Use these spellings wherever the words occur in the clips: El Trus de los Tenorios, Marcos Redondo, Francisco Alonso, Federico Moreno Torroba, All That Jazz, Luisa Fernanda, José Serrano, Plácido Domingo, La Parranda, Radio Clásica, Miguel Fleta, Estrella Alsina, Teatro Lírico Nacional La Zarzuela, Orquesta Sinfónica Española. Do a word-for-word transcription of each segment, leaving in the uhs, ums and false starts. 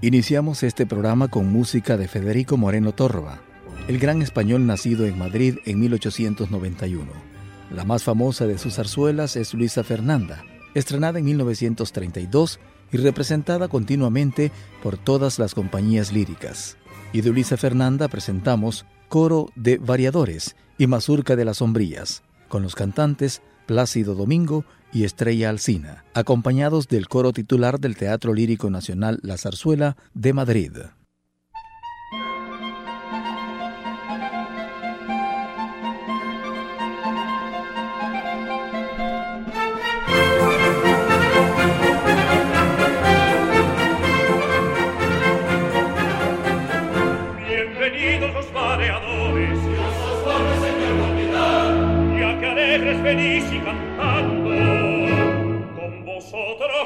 Iniciamos este programa con música de Federico Moreno Torroba, el gran español nacido en Madrid en mil ochocientos noventa y uno. La más famosa de sus zarzuelas es Luisa Fernanda, estrenada en mil novecientos treinta y dos y representada continuamente por todas las compañías líricas. Y de Luisa Fernanda presentamos Coro de Variadores y Mazurca de las Sombrillas, con los cantantes Plácido Domingo y Estrella Alsina, acompañados del coro titular del Teatro Lírico Nacional La Zarzuela de Madrid.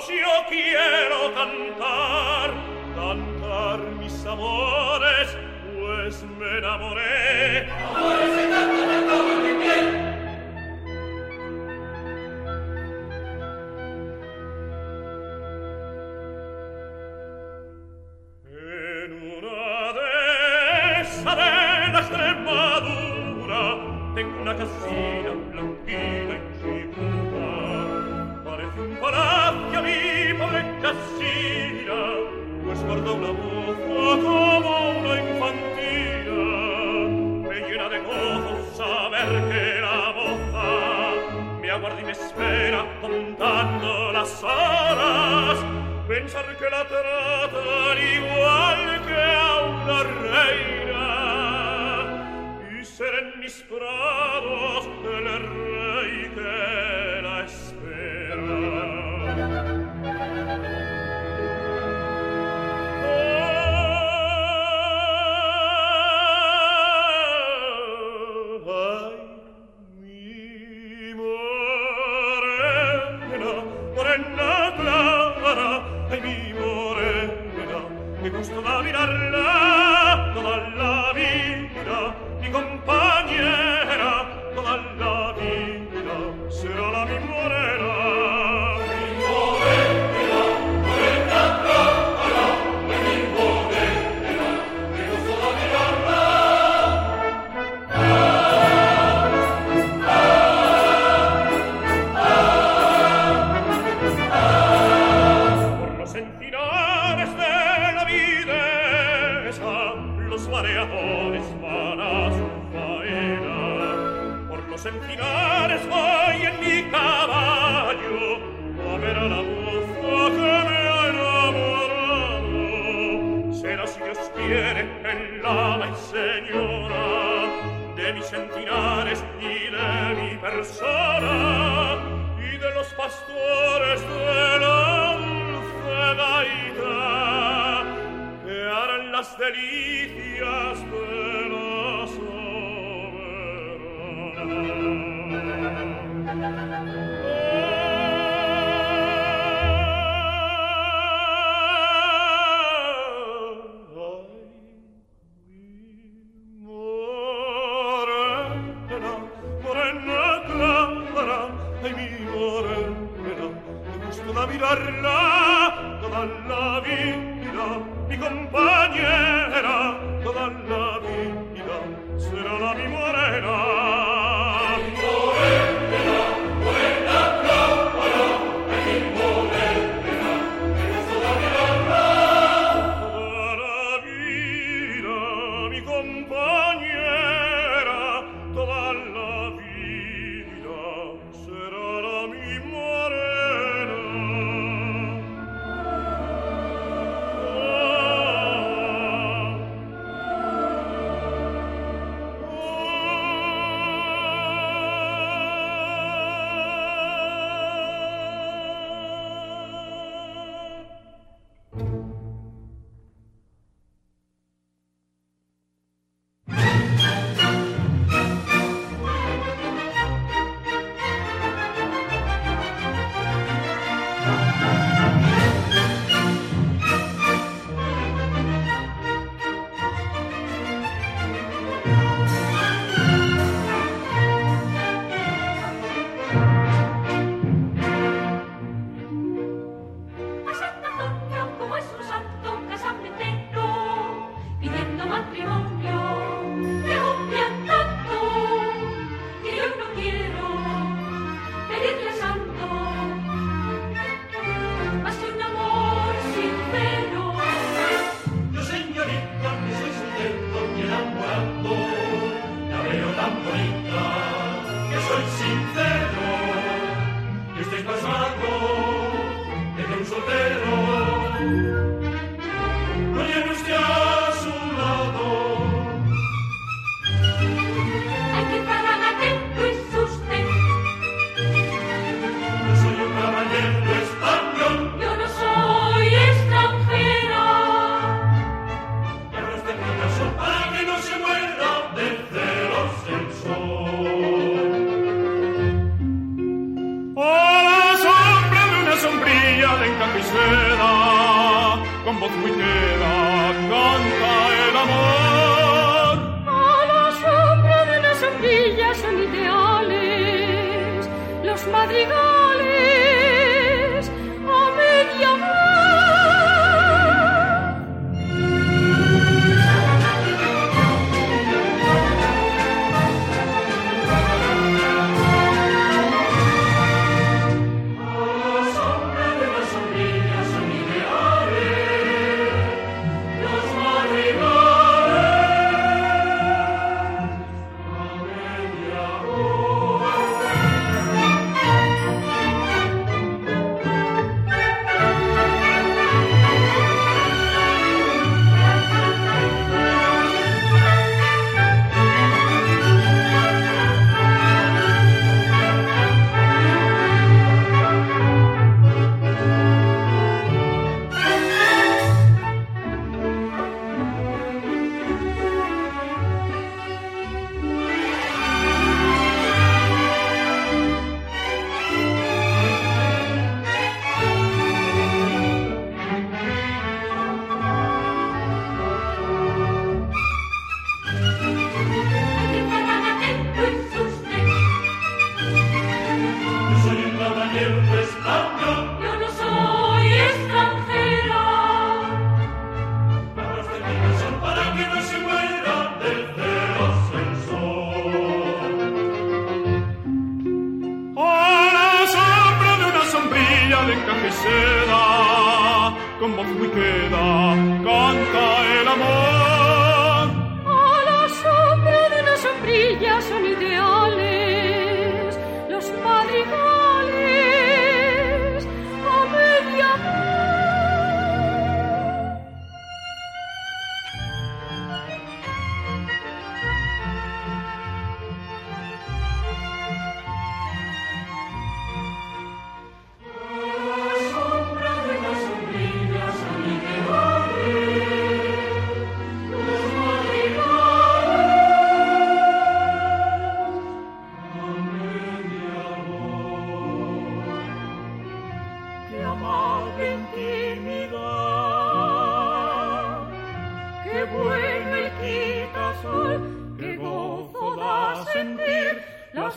Yo quiero cantar, cantar mis amores, pues me enamoré. Amores se cantan a todo mi piel. En una de esas arenas de Extremadura tengo una casina blanquita en Chicuta. Parece un palacio mi pobre casina, pues guarda una moza como una infantina. Me llena de gozo saber que la moza me aguarda y me espera contando las horas, pensar que la tratan igual que a una reina, y ser en mis prados el rey que la espera. Morena, morena olvidarla toda la vida, mi compañera, toda la vida será la mi morena.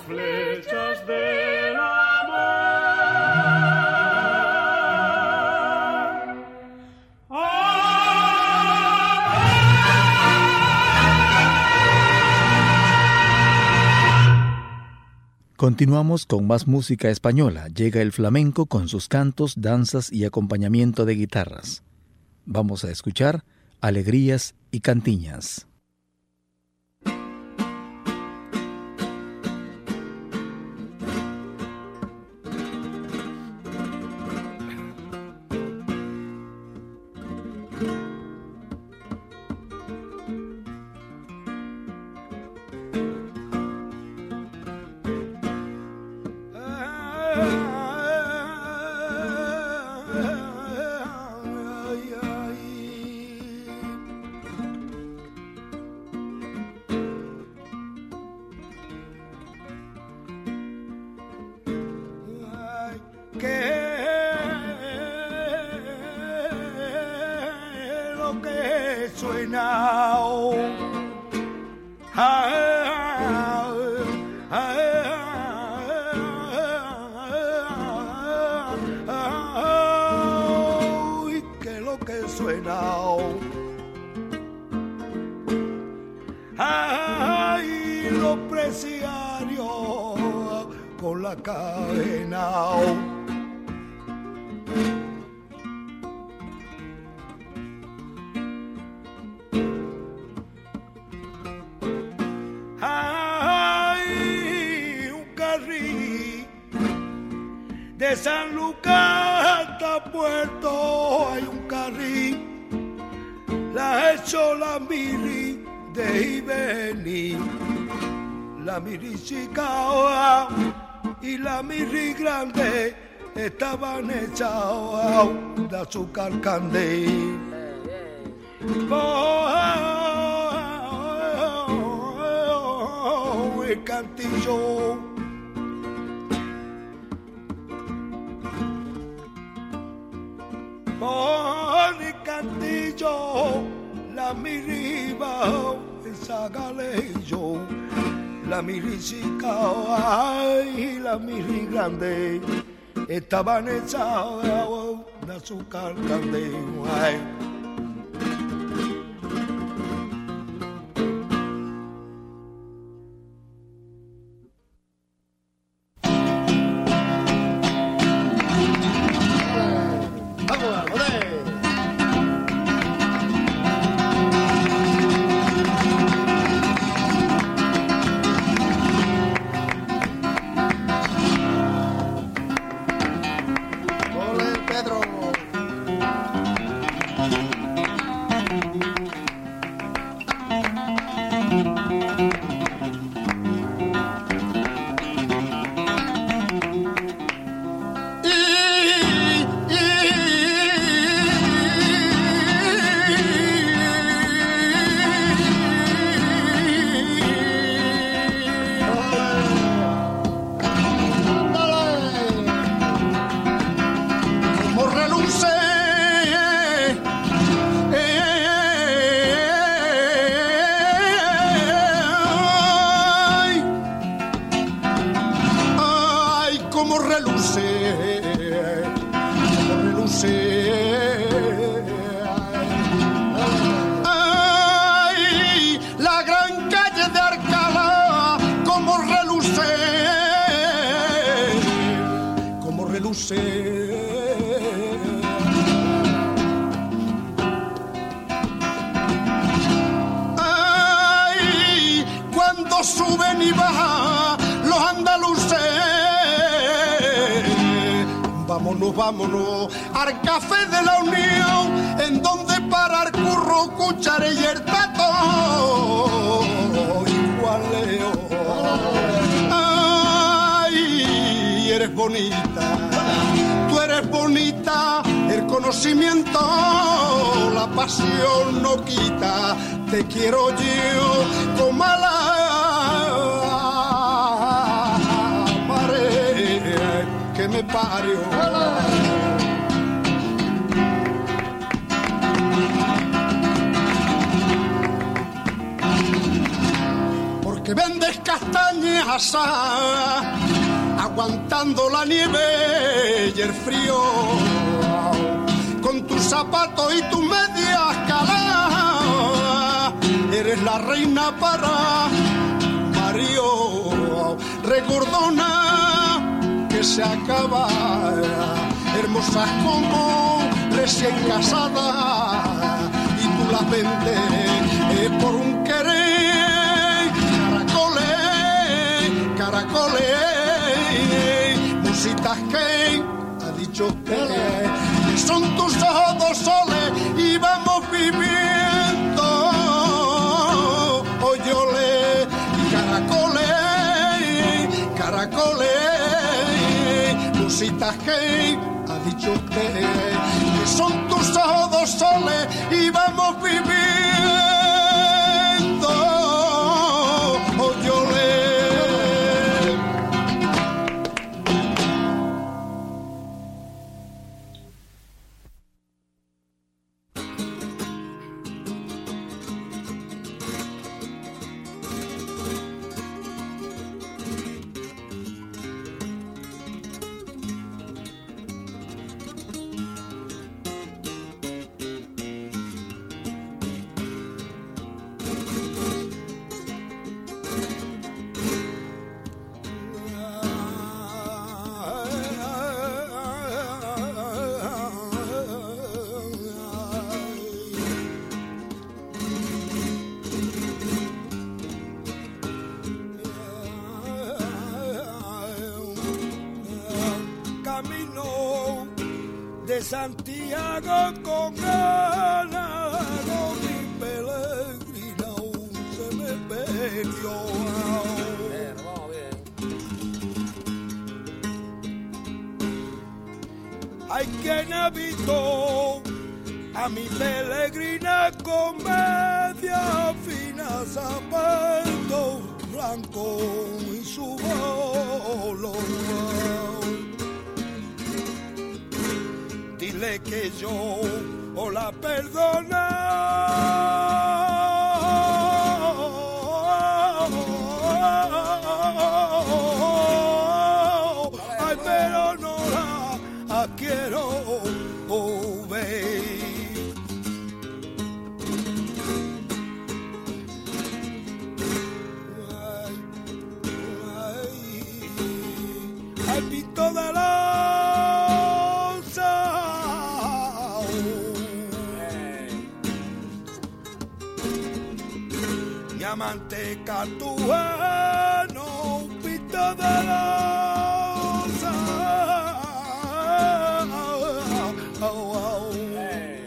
Flechas del amor. Continuamos con más música española. Llega el flamenco con sus cantos, danzas y acompañamiento de guitarras. Vamos a escuchar Alegrías y Cantiñas. De San Lucas hasta Puerto hay un carril, la hecho la miri de Ibeni, la miri chica y la miri grande estaban hechas de azúcar candel. Oh, el cantillo. Por el cantillo, la miriba, el sagaleyo, la mirisica y la miri grande, estaban echadas de azúcar candel. Vámonos al café de la Unión, en donde parar curro, cuchara y el tato. Igualeo, ay, eres bonita, tú eres bonita, el conocimiento, la pasión no quita, te quiero yo, tómala, mare, que me parió. Que vendes castañas asadas, aguantando la nieve y el frío, con tus zapatos y tus medias caladas, eres la reina para Mario, recordona que se acabara, hermosas como recién casadas, y tú las vendes por un querer. Caracoles, caracoles, musitas que ha dicho usted, que son tus ojos dos soles y vamos viviendo. Oye, ole, caracoles, caracoles, musitas que dicho usted, que son tus ojos dos soles y vamos viviendo. Oyole. Santiago con ganas, con mi peregrino se me perdió. Hay quien habitó a mi peregrina con media fina, zapato blanco y su olor. Dile que yo o la perdono ay, pero no la quiero ver. Ay, ay, ay, pinto de la manteca tu mano, pito de rosa. Oh, oh, oh. Hey.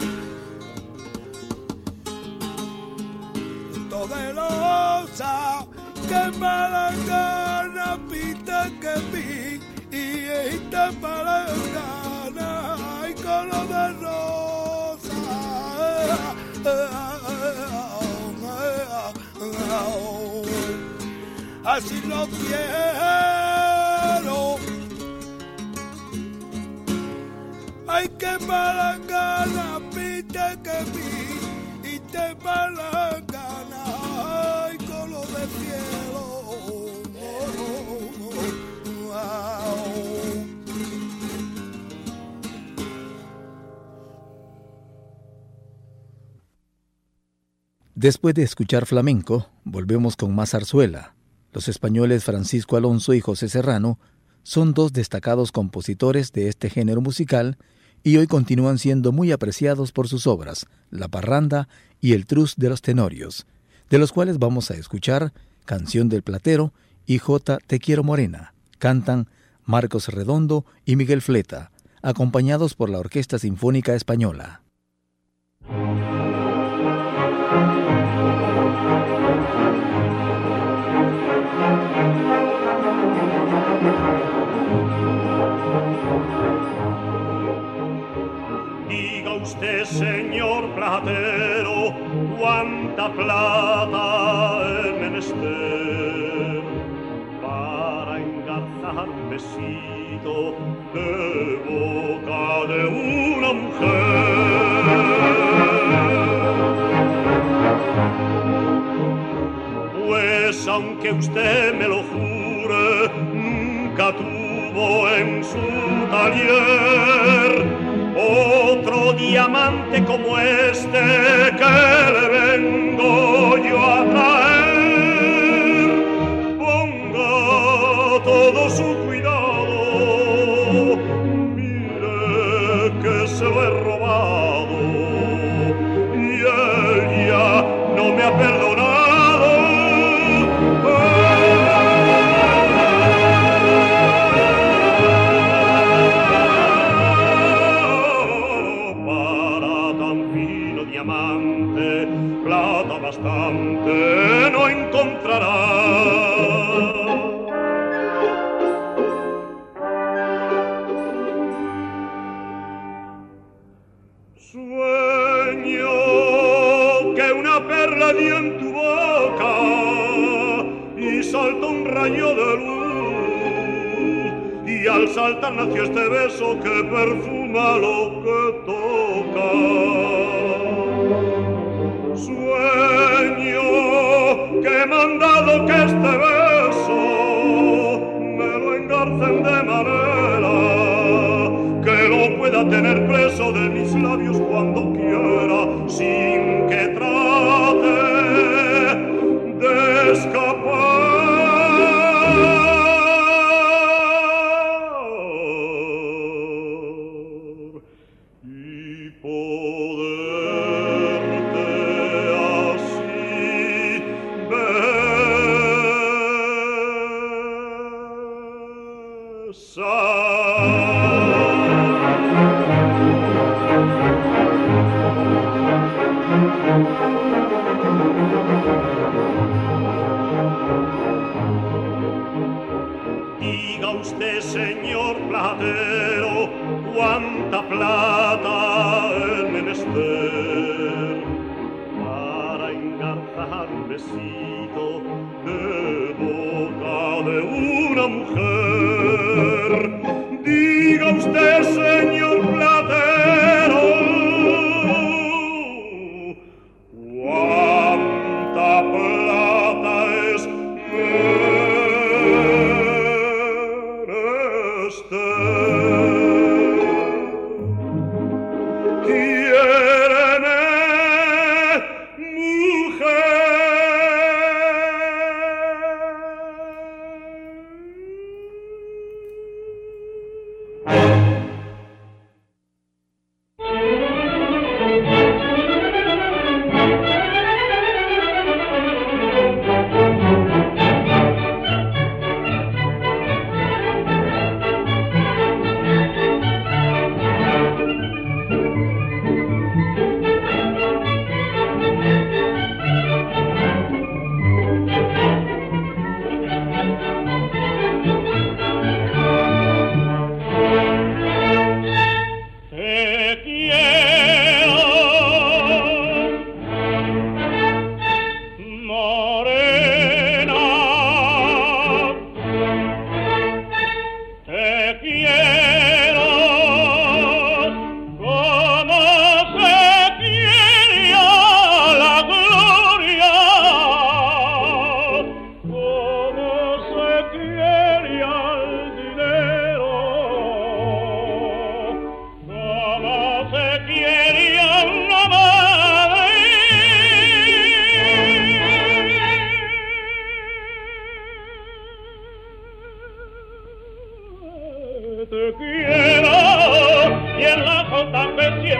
Pito de rosa, que mala gana, pita que vi, y esta mala gana, ay, color de rosa. Oh, oh. Así lo quiero. Ay, qué mala gana, pita que vi, y te mala gana, ay, color de cielo. Oh, oh, oh, oh. Después de escuchar flamenco, volvemos con más zarzuela. Los españoles Francisco Alonso y José Serrano son dos destacados compositores de este género musical y hoy continúan siendo muy apreciados por sus obras, La Parranda y El Trus de los Tenorios, de los cuales vamos a escuchar Canción del Platero y J. Te Quiero Morena. Cantan Marcos Redondo y Miguel Fleta, acompañados por la Orquesta Sinfónica Española. Usted, señor platero, cuánta plata he menester para engarzar besito de boca de una mujer. Pues aunque usted me lo jure, nunca tuvo en su taller otro diamante como este que le vengo yo a traer. Ponga todo su cuidado. Mire que se lo he robado y ella no me ha perdonado. Bastante no encontrará. Sueño que una perla dio en tu boca y saltó un rayo de luz, y al saltar nació este beso que perfuma lo que toca. Sueño que he mandado que este beso me lo engarcen de manera que lo pueda tener preso de mis labios cuando quiera, sin que trate de escapar y poder. Diga usted, señor platero, cuánta plata es menester para engarzar un besito de boca de una mujer. Diga usted, señor platero, cuánta plata es menester. Quiéreme, mujer.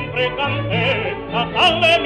Siempre canté, pasando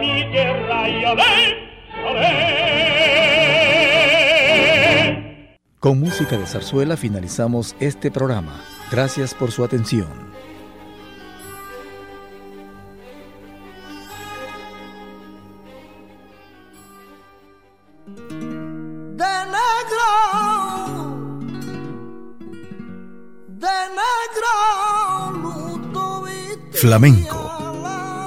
mi tierra y olé, olé. Con música de zarzuela finalizamos este programa. Gracias por su atención. Flamenco,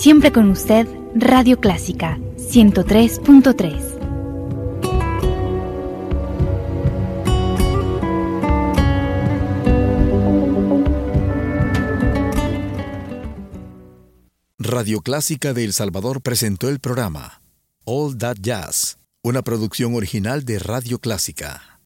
Siempre con usted, Radio Clásica, ciento tres punto tres. Radio Clásica de El Salvador presentó el programa All That Jazz, una producción original de Radio Clásica.